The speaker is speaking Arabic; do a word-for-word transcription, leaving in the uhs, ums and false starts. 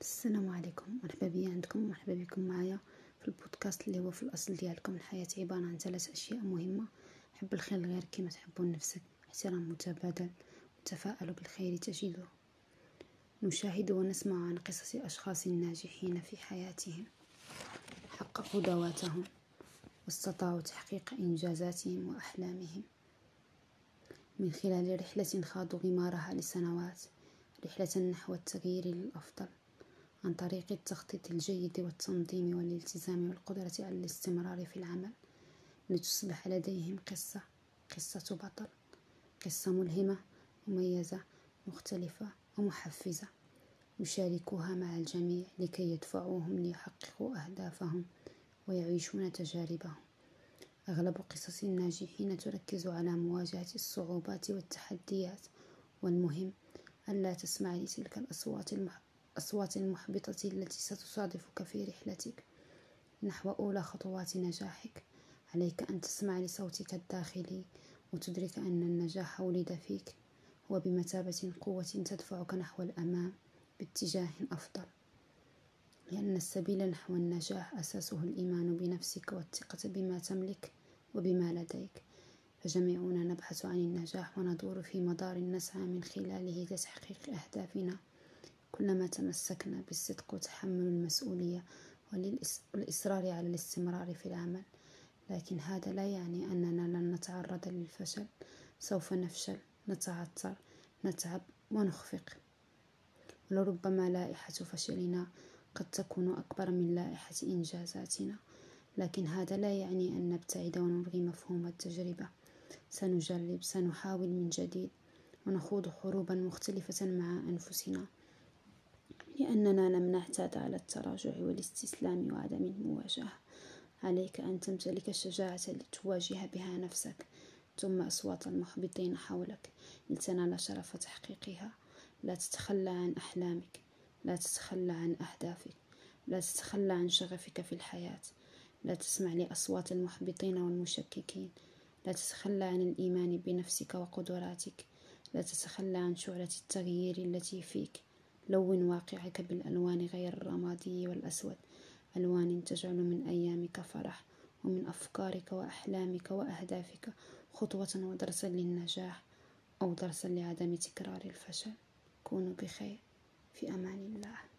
السلام عليكم، مرحبا بيا عندكم، مرحبا بكم معايا في البودكاست اللي هو في الاصل ديالكم. الحياه عباره عن ثلاث اشياء مهمه: حب الخير غير كما تحبون نفسك، احترام متبادل، وتفاءل بالخير تجده. نشاهد ونسمع عن قصص اشخاص ناجحين في حياتهم، حققوا ذواتهم واستطاعوا تحقيق انجازاتهم واحلامهم من خلال رحله خاضوا غمارها لسنوات، رحله نحو التغيير للافضل عن طريق التخطيط الجيد والتنظيم والالتزام والقدرة على الاستمرار في العمل، لتصبح لديهم قصة قصة بطل، قصة ملهمة مميزة مختلفة ومحفزة يشاركوها مع الجميع لكي يدفعوهم ليحققوا أهدافهم ويعيشون تجاربهم. أغلب قصص الناجحين تركز على مواجهة الصعوبات والتحديات، والمهم ألا تسمع لتلك الأصوات المحبطة الأصوات المحبطة التي ستصادفك في رحلتك نحو أولى خطوات نجاحك. عليك أن تسمع لصوتك الداخلي وتدرك أن النجاح ولد فيك، هو بمثابة قوة تدفعك نحو الأمام باتجاه أفضل، لأن السبيل نحو النجاح أساسه الإيمان بنفسك والثقة بما تملك وبما لديك. فجميعنا نبحث عن النجاح وندور في مدار نسعى من خلاله لتحقيق أهدافنا. كلما تمسكنا بالصدق وتحمل المسؤولية والإصرار على الاستمرار في العمل، لكن هذا لا يعني أننا لن نتعرض للفشل. سوف نفشل، نتعثر، نتعب ونخفق، ولربما لائحة فشلنا قد تكون أكبر من لائحة إنجازاتنا، لكن هذا لا يعني أن نبتعد ونلغي مفهوم التجربة. سنجرب، سنحاول من جديد، ونخوض حروبا مختلفة مع أنفسنا، لأننا لم نعتاد على التراجع والاستسلام وعدم المواجهة. عليك أن تمتلك الشجاعة لتواجه بها نفسك ثم أصوات المحبطين حولك لتنال شرف تحقيقها. لا تتخلى عن أحلامك، لا تتخلى عن أهدافك، لا تتخلى عن شغفك في الحياة. لا تسمع لأصوات المحبطين والمشككين، لا تتخلى عن الإيمان بنفسك وقدراتك، لا تتخلى عن شعلة التغيير التي فيك. لون واقعك بالألوان غير الرمادي والأسود، ألوان تجعل من أيامك فرح، ومن أفكارك وأحلامك وأهدافك خطوة ودرسا للنجاح أو درسا لعدم تكرار الفشل. كونوا بخير، في أمان الله.